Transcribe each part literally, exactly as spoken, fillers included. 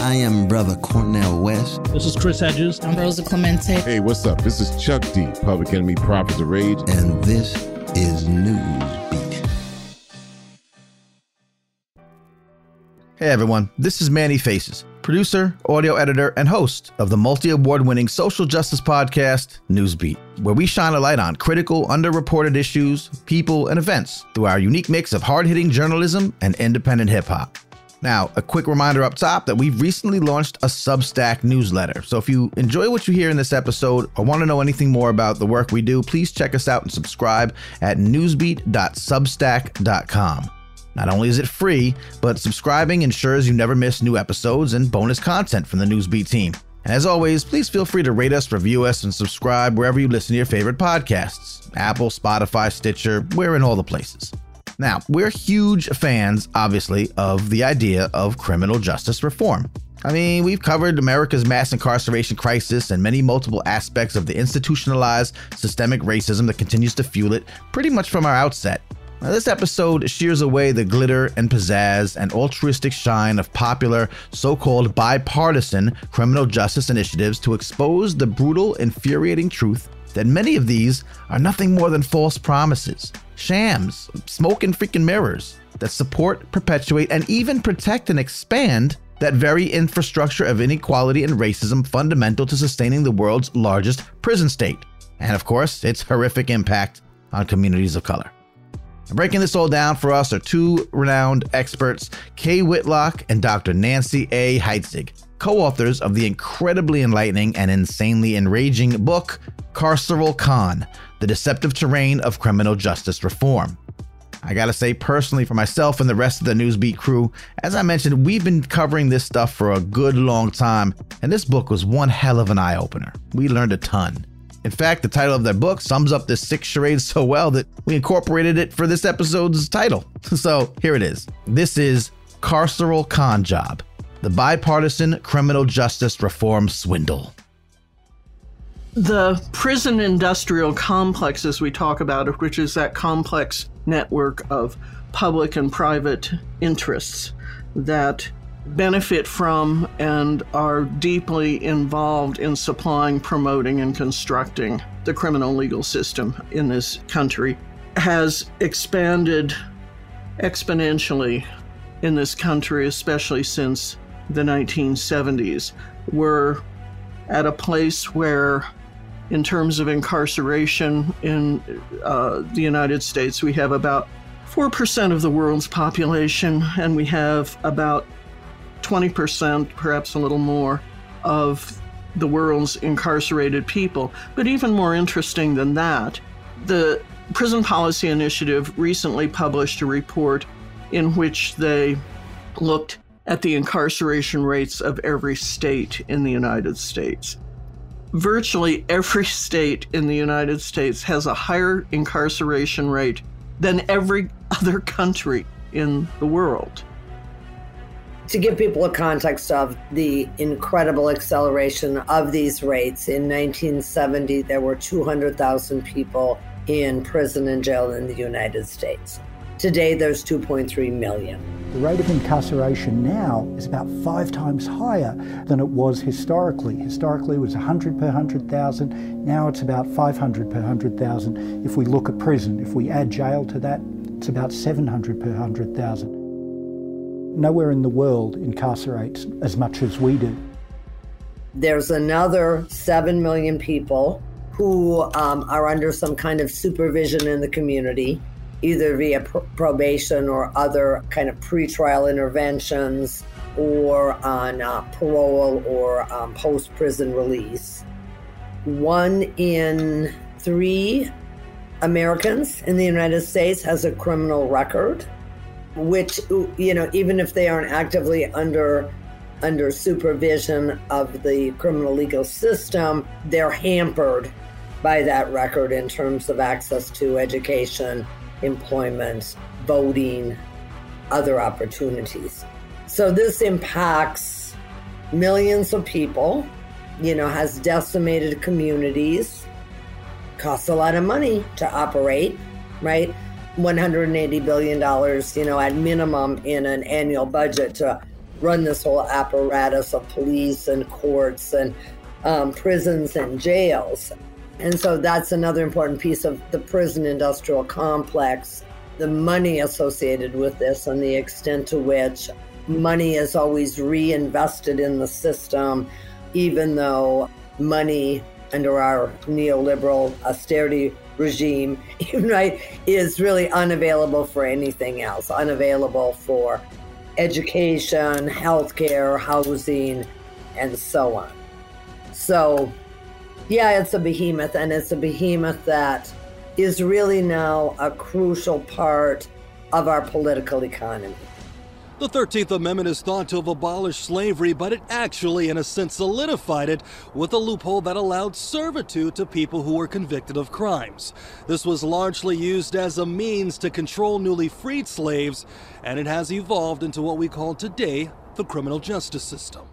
I am Brother Cornel West. This is Chris Hedges. I'm Rosa Clemente. Hey, what's up? This is Chuck D, Public Enemy, Prophets of Rage. And this is Newsbeat. Hey, everyone. This is Manny Faces, producer, audio editor, and host of the multi-award-winning social justice podcast, Newsbeat, where we shine a light on critical, underreported issues, people, and events through our unique mix of hard-hitting journalism and independent hip-hop. Now, a quick reminder up top that we've recently launched a Substack newsletter. So if you enjoy what you hear in this episode or want to know anything more about the work we do, please check us out and subscribe at newsbeat dot substack dot com. Not only is it free, but subscribing ensures you never miss new episodes and bonus content from the Newsbeat team. And as always, please feel free to rate us, review us, and subscribe wherever you listen to your favorite podcasts. Apple, Spotify, Stitcher, we're in all the places. Now, we're huge fans, obviously, of the idea of criminal justice reform. I mean, we've covered America's mass incarceration crisis and many multiple aspects of the institutionalized systemic racism that continues to fuel it pretty much from our outset. Now, this episode shears away the glitter and pizzazz and altruistic shine of popular, so-called bipartisan criminal justice initiatives to expose the brutal, infuriating truth that many of these are nothing more than false promises, shams, smoke and freaking mirrors that support, perpetuate, and even protect and expand that very infrastructure of inequality and racism fundamental to sustaining the world's largest prison state. And of course, its horrific impact on communities of color. Breaking this all down for us are two renowned experts, Kay Whitlock and Doctor Nancy A. Heitzeg, co-authors of the incredibly enlightening and insanely enraging book, Carceral Con, The Deceptive Terrain of Criminal Justice Reform. I gotta say personally for myself and the rest of the Newsbeat crew, as I mentioned, we've been covering this stuff for a good long time, and this book was one hell of an eye-opener. We learned a ton. In fact, the title of their book sums up this sick charade so well that we incorporated it for this episode's title. So here it is. This is Carceral Con Job, the Bipartisan Criminal Justice Reform Swindle. The prison industrial complex, as we talk about, which is that complex network of public and private interests that benefit from and are deeply involved in supplying, promoting, and constructing the criminal legal system in this country, has expanded exponentially in this country, especially since the nineteen seventies. We're at a place where, in terms of incarceration in uh, the United States, we have about four percent of the world's population, and we have about twenty percent, perhaps a little more, of the world's incarcerated people. But even more interesting than that, the Prison Policy Initiative recently published a report in which they looked at the incarceration rates of every state in the United States. Virtually every state in the United States has a higher incarceration rate than every other country in the world. To give people a context of the incredible acceleration of these rates, in nineteen seventy, there were two hundred thousand people in prison and jail in the United States. Today, there's two point three million. The rate of incarceration now is about five times higher than it was historically. Historically, it was one hundred per one hundred thousand. Now it's about five hundred per one hundred thousand. If we look at prison, if we add jail to that, it's about seven hundred per one hundred thousand. Nowhere in the world incarcerates as much as we do. There's another seven million people who um, are under some kind of supervision in the community, either via pr- probation or other kind of pretrial interventions or on uh, parole or um, post-prison release. One in three Americans in the United States has a criminal record, which, you know, even if they aren't actively under under supervision of the criminal legal system, they're hampered by that record in terms of access to education, employment, voting, other opportunities. So this impacts millions of people, you know, has decimated communities, costs a lot of money to operate, right? one hundred eighty billion dollars, you know, at minimum in an annual budget to run this whole apparatus of police and courts and um, prisons and jails. And so that's another important piece of the prison industrial complex, the money associated with this and the extent to which money is always reinvested in the system, even though money under our neoliberal austerity regime, right, is really unavailable for anything else, unavailable for education, healthcare, housing, and so on. So, yeah, it's a behemoth, and it's a behemoth that is really now a crucial part of our political economy. The thirteenth Amendment is thought to have abolished slavery, but it actually, in a sense, solidified it with a loophole that allowed servitude to people who were convicted of crimes. This was largely used as a means to control newly freed slaves, and it has evolved into what we call today the criminal justice system.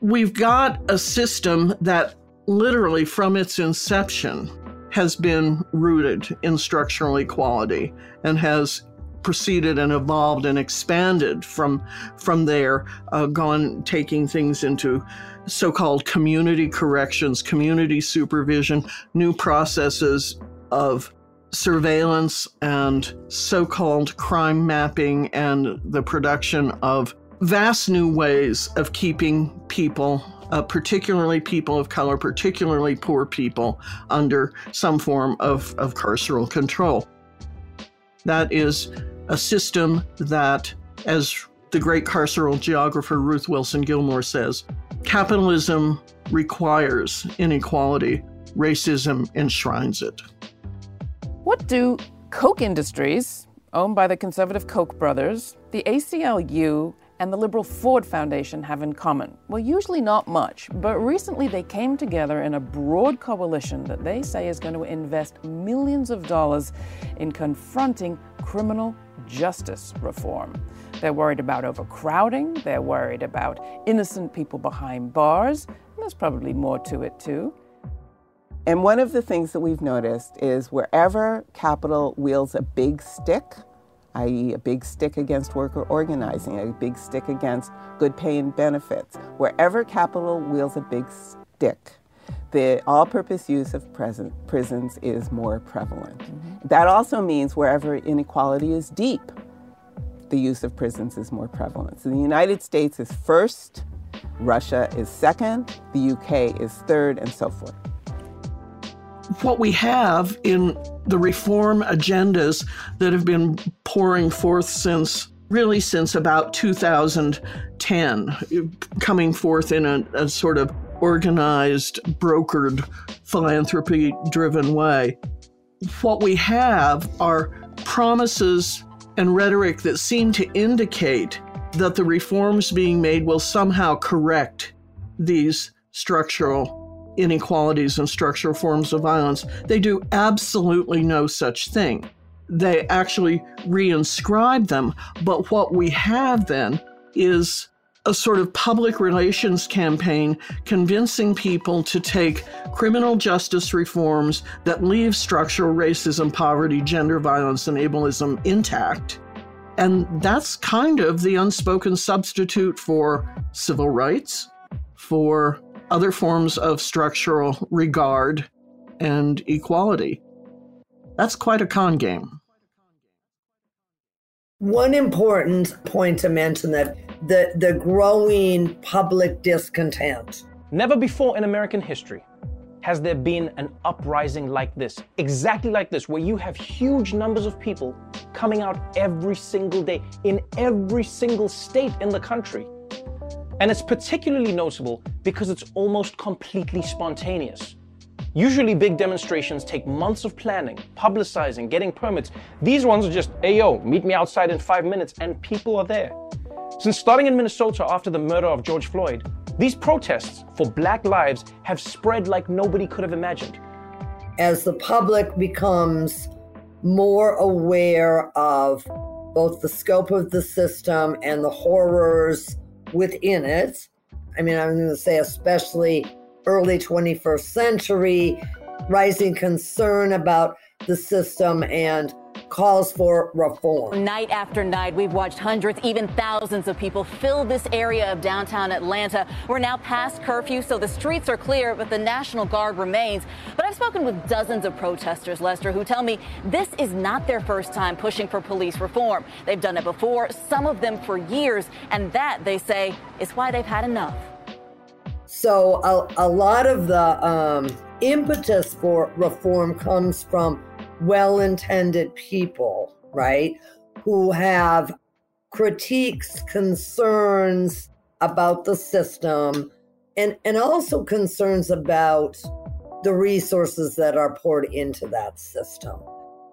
We've got a system that literally from its inception has been rooted in structural equality and has proceeded and evolved and expanded from from there, uh, gone taking things into so-called community corrections, community supervision, new processes of surveillance and so-called crime mapping, and the production of vast new ways of keeping people, Uh, particularly people of color, particularly poor people, under some form of, of carceral control. That is a system that, as the great carceral geographer Ruth Wilson Gilmore says, capitalism requires inequality, racism enshrines it. What do Koch Industries, owned by the conservative Koch brothers, the A C L U, and the liberal Ford Foundation have in common? Well, usually not much, but recently they came together in a broad coalition that they say is going to invest millions of dollars in confronting criminal justice reform. They're worried about overcrowding, they're worried about innocent people behind bars, and there's probably more to it too. And one of the things that we've noticed is wherever capital wields a big stick, that is a big stick against worker organizing, a big stick against good pay and benefits. Wherever capital wields a big stick, the all-purpose use of prison, prisons is more prevalent. Mm-hmm. That also means wherever inequality is deep, the use of prisons is more prevalent. So the United States is first, Russia is second, the U K is third, and so forth. What we have in the reform agendas that have been pouring forth since, really since about two thousand ten, coming forth in a, a sort of organized, brokered, philanthropy-driven way. What we have are promises and rhetoric that seem to indicate that the reforms being made will somehow correct these structural inequalities and structural forms of violence. They do absolutely no such thing. They actually reinscribe them. But what we have then is a sort of public relations campaign convincing people to take criminal justice reforms that leave structural racism, poverty, gender violence, and ableism intact. And that's kind of the unspoken substitute for civil rights, for other forms of structural regard and equality. That's quite a con game. One important point to mention that the, the growing public discontent. Never before in American history has there been an uprising like this, exactly like this, where you have huge numbers of people coming out every single day in every single state in the country. And it's particularly noticeable because it's almost completely spontaneous. Usually big demonstrations take months of planning, publicizing, getting permits. These ones are just, hey yo, meet me outside in five minutes, and people are there. Since starting in Minnesota after the murder of George Floyd, these protests for Black lives have spread like nobody could have imagined. As the public becomes more aware of both the scope of the system and the horrors within it. I mean, I'm going to say especially early twenty-first century, rising concern about the system and calls for reform. Night after night, we've watched hundreds, even thousands of people fill this area of downtown Atlanta. We're now past curfew, so the streets are clear, but the National Guard remains. But I've spoken with dozens of protesters, Lester, who tell me this is not their first time pushing for police reform. They've done it before, some of them for years, and that, they say, is why they've had enough. So a, a lot of the um, impetus for reform comes from well-intended people, right, who have critiques, concerns about the system, and, and also concerns about the resources that are poured into that system.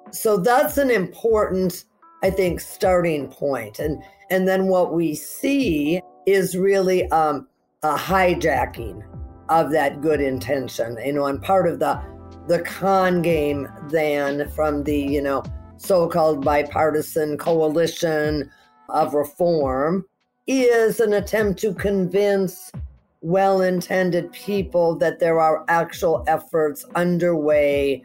So that's an important, I think, starting point. And, and then what we see is really um, a hijacking of that good intention, you know, and part of the the con game then from the, you know, so-called bipartisan coalition of reform is an attempt to convince well-intended people that there are actual efforts underway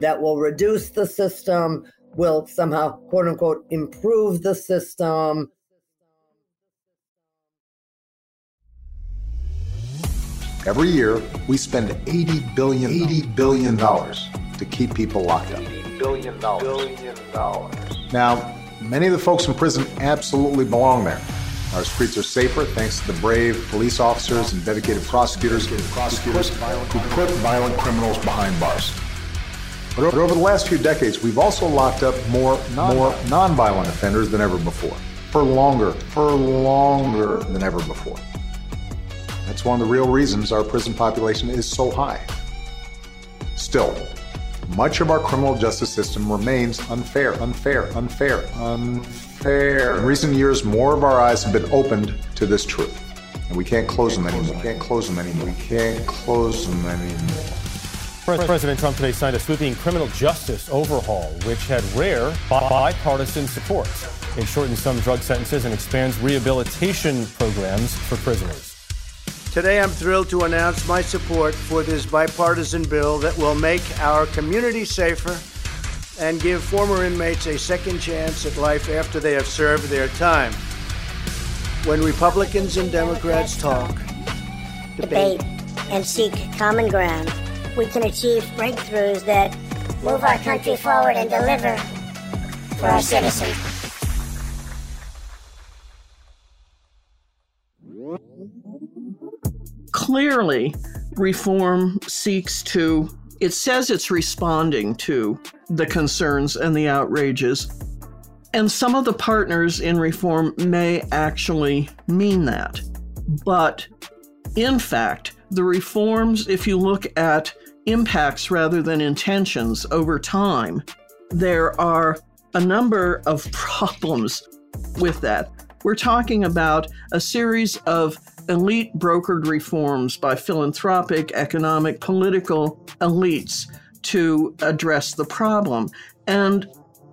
that will reduce the system, will somehow, quote unquote, improve the system. Every year, we spend eighty billion dollars to keep people locked up. eighty billion dollars. Billion dollars. Now, many of the folks in prison absolutely belong there. Our streets are safer thanks to the brave police officers and dedicated prosecutors, dedicated prosecutors who, put, violent, who put violent criminals behind bars. But over the last few decades, we've also locked up more, non- more nonviolent offenders than ever before, for longer, for longer than ever before. That's one of the real reasons our prison population is so high. Still, much of our criminal justice system remains unfair, unfair, unfair, unfair. In recent years, more of our eyes have been opened to this truth, and we can't close them anymore. We can't close them anymore. We can't close them anymore. President Trump today signed a sweeping criminal justice overhaul, which had rare bipartisan support. It shortens some drug sentences and expands rehabilitation programs for prisoners. Today, I'm thrilled to announce my support for this bipartisan bill that will make our community safer and give former inmates a second chance at life after they have served their time. When Republicans and Democrats talk, debate, and seek common ground, we can achieve breakthroughs that move our country forward and deliver for our citizens. Clearly, reform seeks to, it says it's responding to the concerns and the outrages. And some of the partners in reform may actually mean that. But in fact, the reforms, if you look at impacts rather than intentions over time, there are a number of problems with that. We're talking about a series of elite brokered reforms by philanthropic, economic, political elites to address the problem. And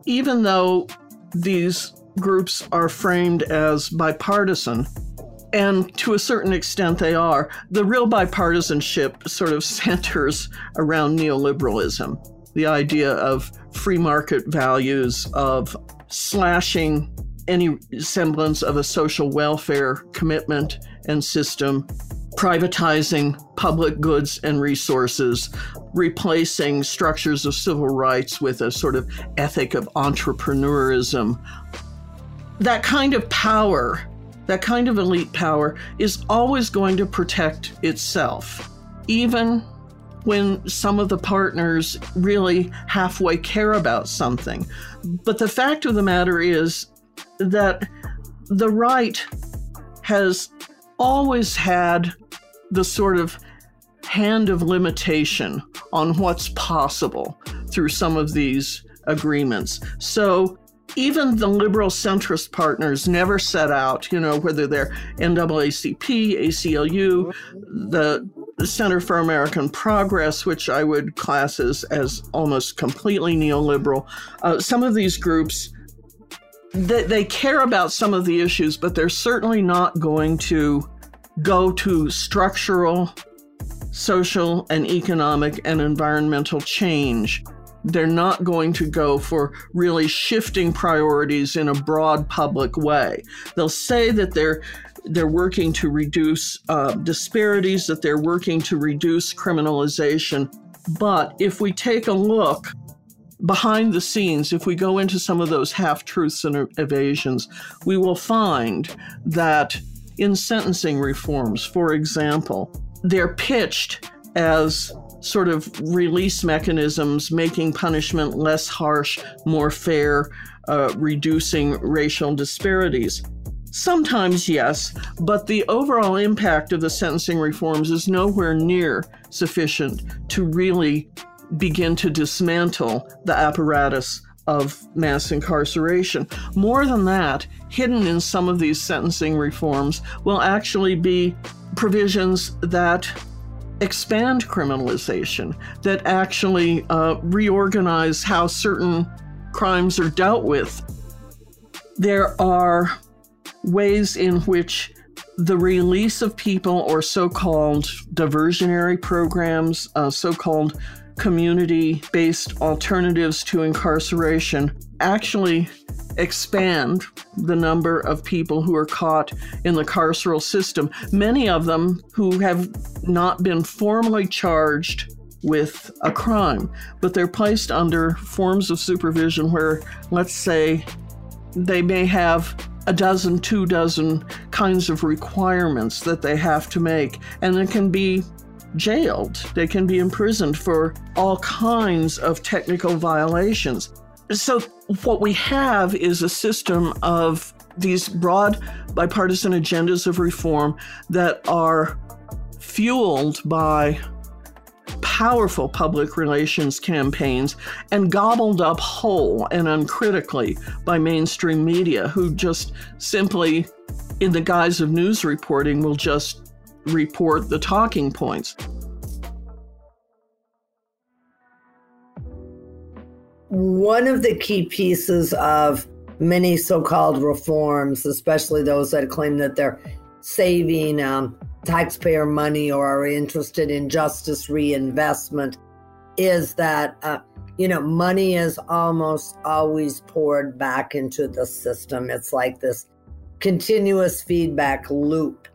even though these groups are framed as bipartisan, and to a certain extent they are, the real bipartisanship sort of centers around neoliberalism, the idea of free market values, of slashing any semblance of a social welfare commitment and system, privatizing public goods and resources, replacing structures of civil rights with a sort of ethic of entrepreneurism. That kind of power, that kind of elite power, is always going to protect itself, even when some of the partners really halfway care about something. But the fact of the matter is that the right has always had the sort of hand of limitation on what's possible through some of these agreements. So even the liberal centrist partners never set out, you know, whether they're N double A C P, A C L U, the Center for American Progress, which I would class as, as almost completely neoliberal. Uh, some of these groups, They, they care about some of the issues, but they're certainly not going to go to structural, social, and economic and environmental change They're not going to go for really shifting priorities in a broad public way. They'll say that they're they're working to reduce uh, disparities, that they're working to reduce criminalization. But if we take a look behind the scenes, if we go into some of those half-truths and evasions, we will find that in sentencing reforms, for example, they're pitched as sort of release mechanisms, making punishment less harsh, more fair, uh, reducing racial disparities. Sometimes, yes, but the overall impact of the sentencing reforms is nowhere near sufficient to really begin to dismantle the apparatus of mass incarceration. More than that, hidden in some of these sentencing reforms will actually be provisions that expand criminalization, that actually uh, reorganize how certain crimes are dealt with. There are ways in which the release of people or so-called diversionary programs, uh, so-called community-based alternatives to incarceration actually expand the number of people who are caught in the carceral system, many of them who have not been formally charged with a crime, but they're placed under forms of supervision where, let's say, they may have a dozen, two dozen kinds of requirements that they have to make, and it can be jailed. They can be imprisoned for all kinds of technical violations. So what we have is a system of these broad bipartisan agendas of reform that are fueled by powerful public relations campaigns and gobbled up whole and uncritically by mainstream media, who just simply, in the guise of news reporting, will just report the talking points. One of the key pieces of many so-called reforms, especially those that claim that they're saving um, taxpayer money or are interested in justice reinvestment, is that, uh, you know, money is almost always poured back into the system. It's like this continuous feedback loop.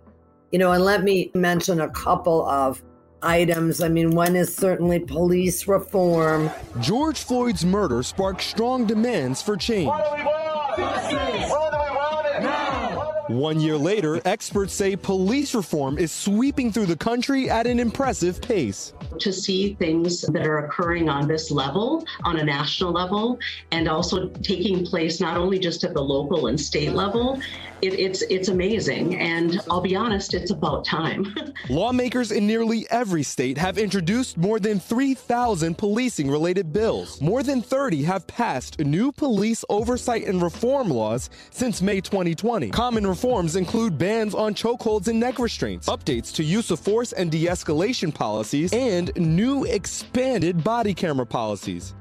You know, and let me mention a couple of items. I mean, one is certainly police reform. George Floyd's murder sparked strong demands for change. What do we want? What do we want it now? One year later, experts say police reform is sweeping through the country at an impressive pace. To see things that are occurring on this level, on a national level, and also taking place not only just at the local and state level, it, it's, it's amazing. And I'll be honest, it's about time. Lawmakers in nearly every state have introduced more than three thousand policing-related bills. More than thirty have passed new police oversight and reform laws since May twenty twenty. Common reforms include bans on chokeholds and neck restraints, updates to use of force and de-escalation policies, and new expanded body camera policies.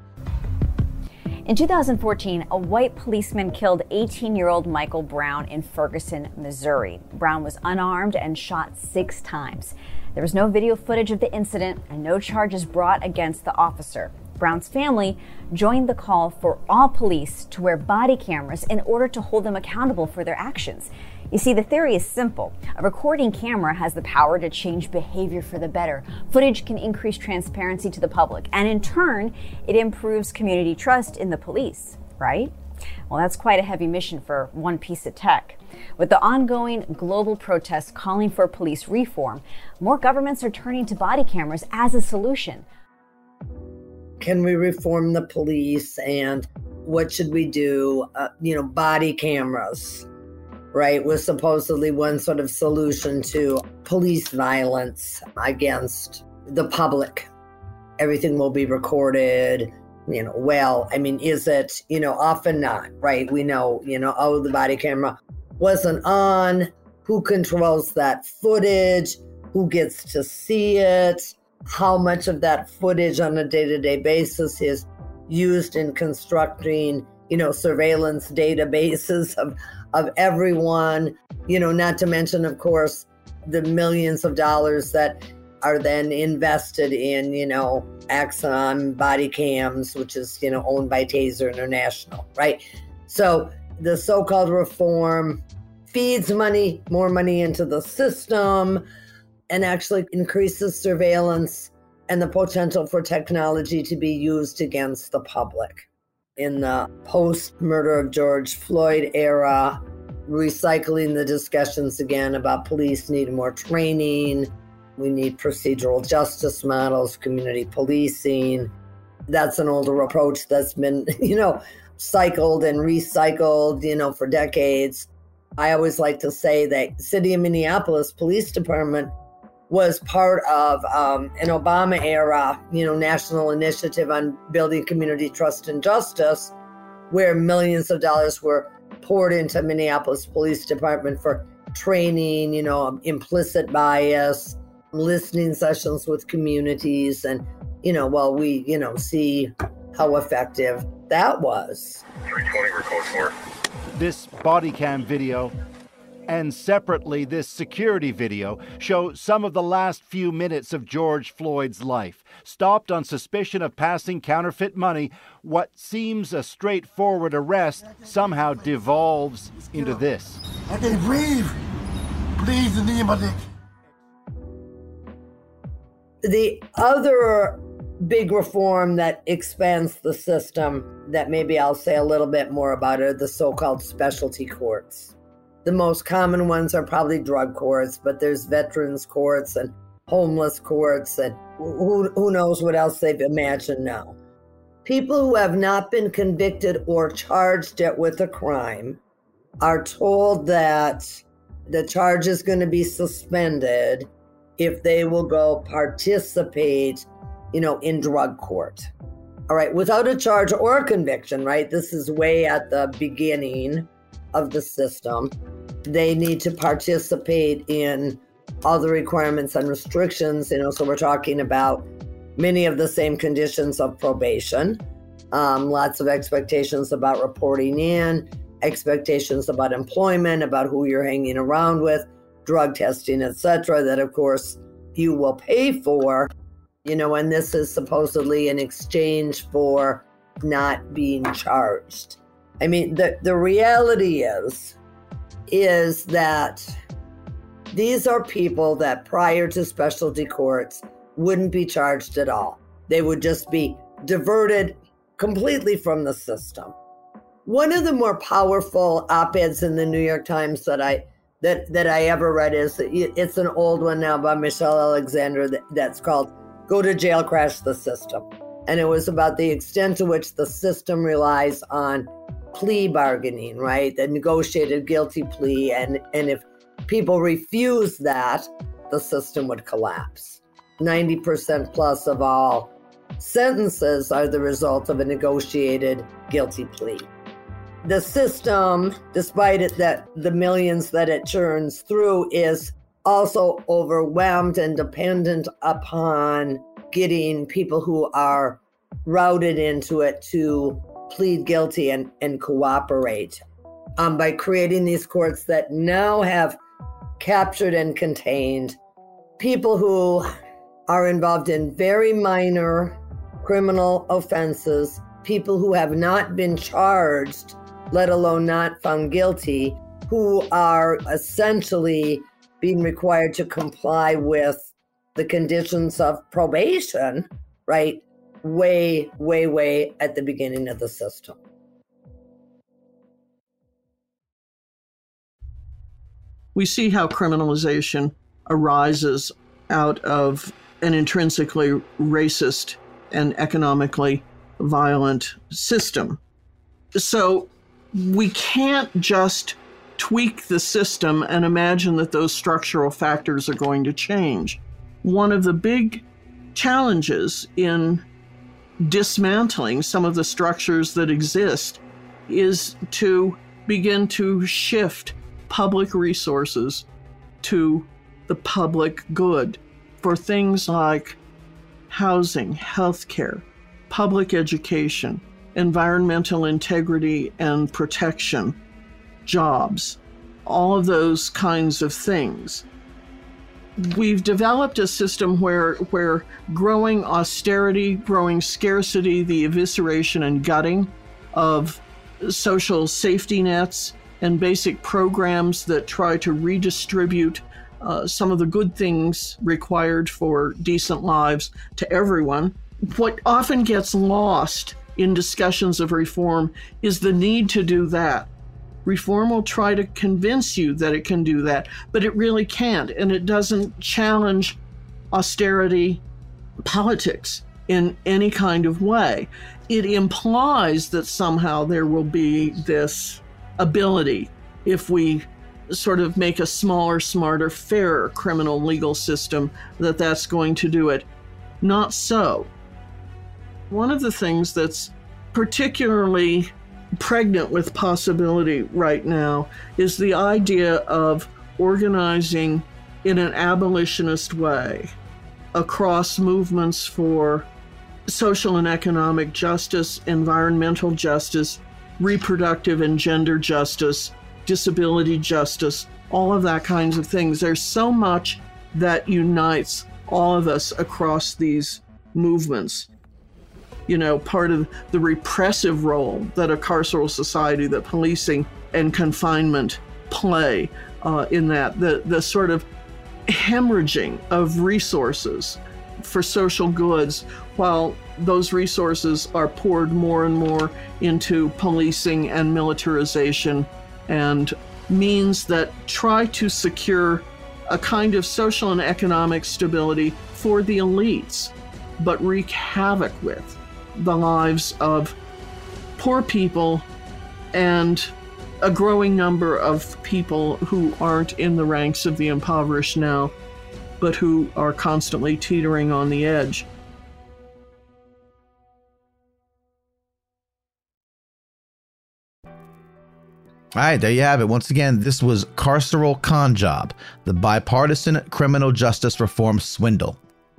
In two thousand fourteen, a white policeman killed eighteen-year-old Michael Brown in Ferguson, Missouri. Brown was unarmed and shot six times. There was no video footage of the incident and no charges brought against the officer. Brown's family joined the call for all police to wear body cameras in order to hold them accountable for their actions. You see, the theory is simple. A recording camera has the power to change behavior for the better. Footage can increase transparency to the public, and in turn, it improves community trust in the police, right? Well, that's quite a heavy mission for one piece of tech. With the ongoing global protests calling for police reform, more governments are turning to body cameras as a solution. Can we reform the police, and what should we do? Uh, you know, body cameras, right, was supposedly one sort of solution to police violence against the public. Everything will be recorded, you know, well, I mean, is it, you know, often not, right? We know, you know, oh, the body camera wasn't on. Who controls that footage? Who gets to see it? How much of that footage on a day-to-day basis is used in constructing, you know, surveillance databases of, of everyone, you know, not to mention, of course, the millions of dollars that are then invested in, you know, Axon body cams, which is, you know, owned by Taser International, right? So the so-called reform feeds money, more money into the system, and actually increases surveillance and the potential for technology to be used against the public. In the post-murder of George Floyd era, recycling the discussions again about police need more training, we need procedural justice models, community policing. That's an older approach that's been, you know, cycled and recycled, you know, for decades. I always like to say that City of Minneapolis Police Department was part of um, an Obama era, you know, national initiative on building community trust and justice, where millions of dollars were poured into Minneapolis Police Department for training, you know, implicit bias, listening sessions with communities. And, you know, while we, you know, see how effective that was. three twenty, we're code for. This body cam video and separately this security video show some of the last few minutes of George Floyd's life. Stopped on suspicion of passing counterfeit money, what seems a straightforward arrest somehow devolves into this. I can't breathe. Please, the knee in my neck. The other big reform that expands the system that maybe I'll say a little bit more about are the so-called specialty courts. The most common ones are probably drug courts, but there's veterans courts and homeless courts and who, who knows what else they've imagined now. People who have not been convicted or charged yet with a crime are told that the charge is going to be suspended if they will go participate, you know, in drug court. All right, without a charge or a conviction, right? This is way at the beginning of the system. They need to participate in all the requirements and restrictions, you know, so we're talking about many of the same conditions of probation, um, lots of expectations about reporting in, expectations about employment, about who you're hanging around with, drug testing, et cetera, that of course you will pay for, you know, and this is supposedly in exchange for not being charged. I mean, the, the reality is, is that these are people that prior to specialty courts wouldn't be charged at all. They would just be diverted completely from the system. One of the more powerful op-eds in the New York Times that I That, that I ever read is, it's an old one now by Michelle Alexander that, that's called Go to Jail, Crash the System. And it was about the extent to which the system relies on plea bargaining, right? The negotiated guilty plea. And, and if people refuse that, the system would collapse. ninety percent plus of all sentences are the result of a negotiated guilty plea. The system, despite it that the millions that it churns through, is also overwhelmed and dependent upon getting people who are routed into it to plead guilty and, and cooperate. Um, by creating these courts that now have captured and contained people who are involved in very minor criminal offenses, people who have not been charged, let alone not found guilty, who are essentially being required to comply with the conditions of probation, right? Way, way, way at the beginning of the system. We see how criminalization arises out of an intrinsically racist and economically violent system. So we can't just tweak the system and imagine that those structural factors are going to change. One of the big challenges in dismantling some of the structures that exist is to begin to shift public resources to the public good for things like housing, healthcare, public education, environmental integrity and protection, jobs, all of those kinds of things. we've developed a system where where growing austerity, growing scarcity, the evisceration and gutting of social safety nets and basic programs that try to redistribute uh, some of the good things required for decent lives to everyone. What often gets lost in discussions of reform is the need to do that. Reform will try to convince you that it can do that, but it really can't, and it doesn't challenge austerity politics in any kind of way. It implies that somehow there will be this ability, if we sort of make a smaller, smarter, fairer criminal legal system, that that's going to do it. Not so. One of the things that's particularly pregnant with possibility right now is the idea of organizing in an abolitionist way across movements for social and economic justice, environmental justice, reproductive and gender justice, disability justice, all of that kinds of things. There's so much that unites all of us across these movements. You know, part of the repressive role that a carceral society, that policing and confinement play uh, in that, the, the sort of hemorrhaging of resources for social goods, while those resources are poured more and more into policing and militarization and means that try to secure a kind of social and economic stability for the elites, but wreak havoc with the lives of poor people and a growing number of people who aren't in the ranks of the impoverished now, but who are constantly teetering on the edge. All right, there you have it. Once again, this was Carceral Con Job, the bipartisan criminal justice reform swindle.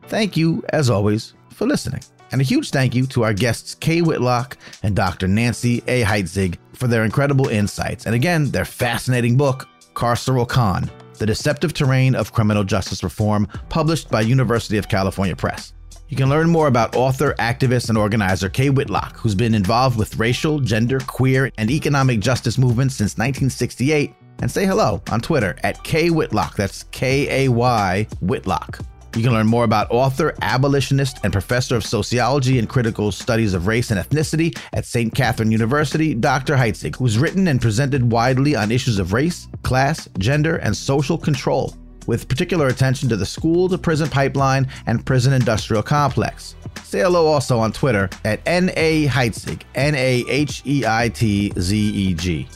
Thank you, as always, for listening. And a huge thank you to our guests, Kay Whitlock and Doctor Nancy A. Heitzeg, for their incredible insights. And again, their fascinating book, Carceral Con, The Deceptive Terrain of Criminal Justice Reform, published by University of California Press. You can learn more about author, activist, and organizer Kay Whitlock, who's been involved with racial, gender, queer, and economic justice movements since nineteen sixty-eight, and say hello on Twitter at Kay Whitlock. That's K A Y Whitlock. You can learn more about author, abolitionist, and professor of sociology and critical studies of race and ethnicity at Saint Catherine University, Doctor Heitzeg, who's written and presented widely on issues of race, class, gender, and social control, with particular attention to the school-to-prison pipeline and prison-industrial complex. Say hello also on Twitter at N A Heitzeg, N A H E I T Z E G.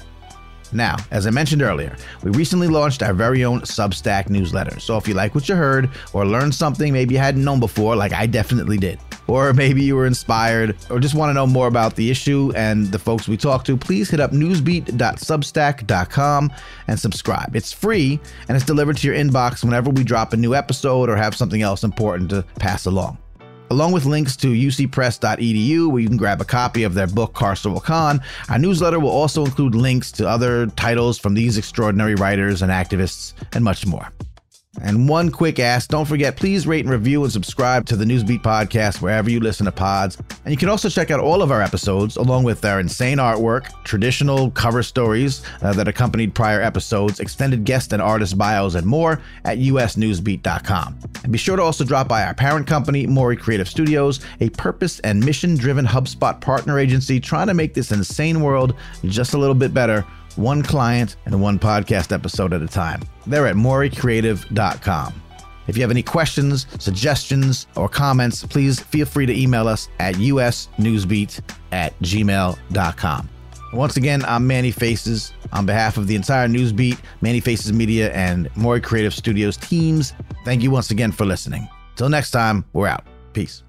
Now, as I mentioned earlier, we recently launched our very own Substack newsletter. So if you like what you heard or learned something maybe you hadn't known before, like I definitely did, or maybe you were inspired or just want to know more about the issue and the folks we talked to, please hit up newsbeat dot substack dot com and subscribe. It's free and it's delivered to your inbox whenever we drop a new episode or have something else important to pass along. Along with links to u c press dot e d u, where you can grab a copy of their book, Carceral Con, our newsletter will also include links to other titles from these extraordinary writers and activists, and much more. And one quick ask, don't forget, please rate and review and subscribe to the Newsbeat podcast wherever you listen to pods. And you can also check out all of our episodes, along with our insane artwork, traditional cover stories uh, that accompanied prior episodes, extended guest and artist bios, and more at u s newsbeat dot com. And be sure to also drop by our parent company, Morey Creative Studios, a purpose and mission-driven HubSpot partner agency trying to make this insane world just a little bit better, one client and one podcast episode at a time. They're at morey creative dot com. If you have any questions, suggestions, or comments, please feel free to email us at u s newsbeat at gmail dot com. Once again, I'm Manny Faces. On behalf of the entire Newsbeat, Manny Faces Media, and Morey Creative Studios teams, thank you once again for listening. Till next time, we're out. Peace.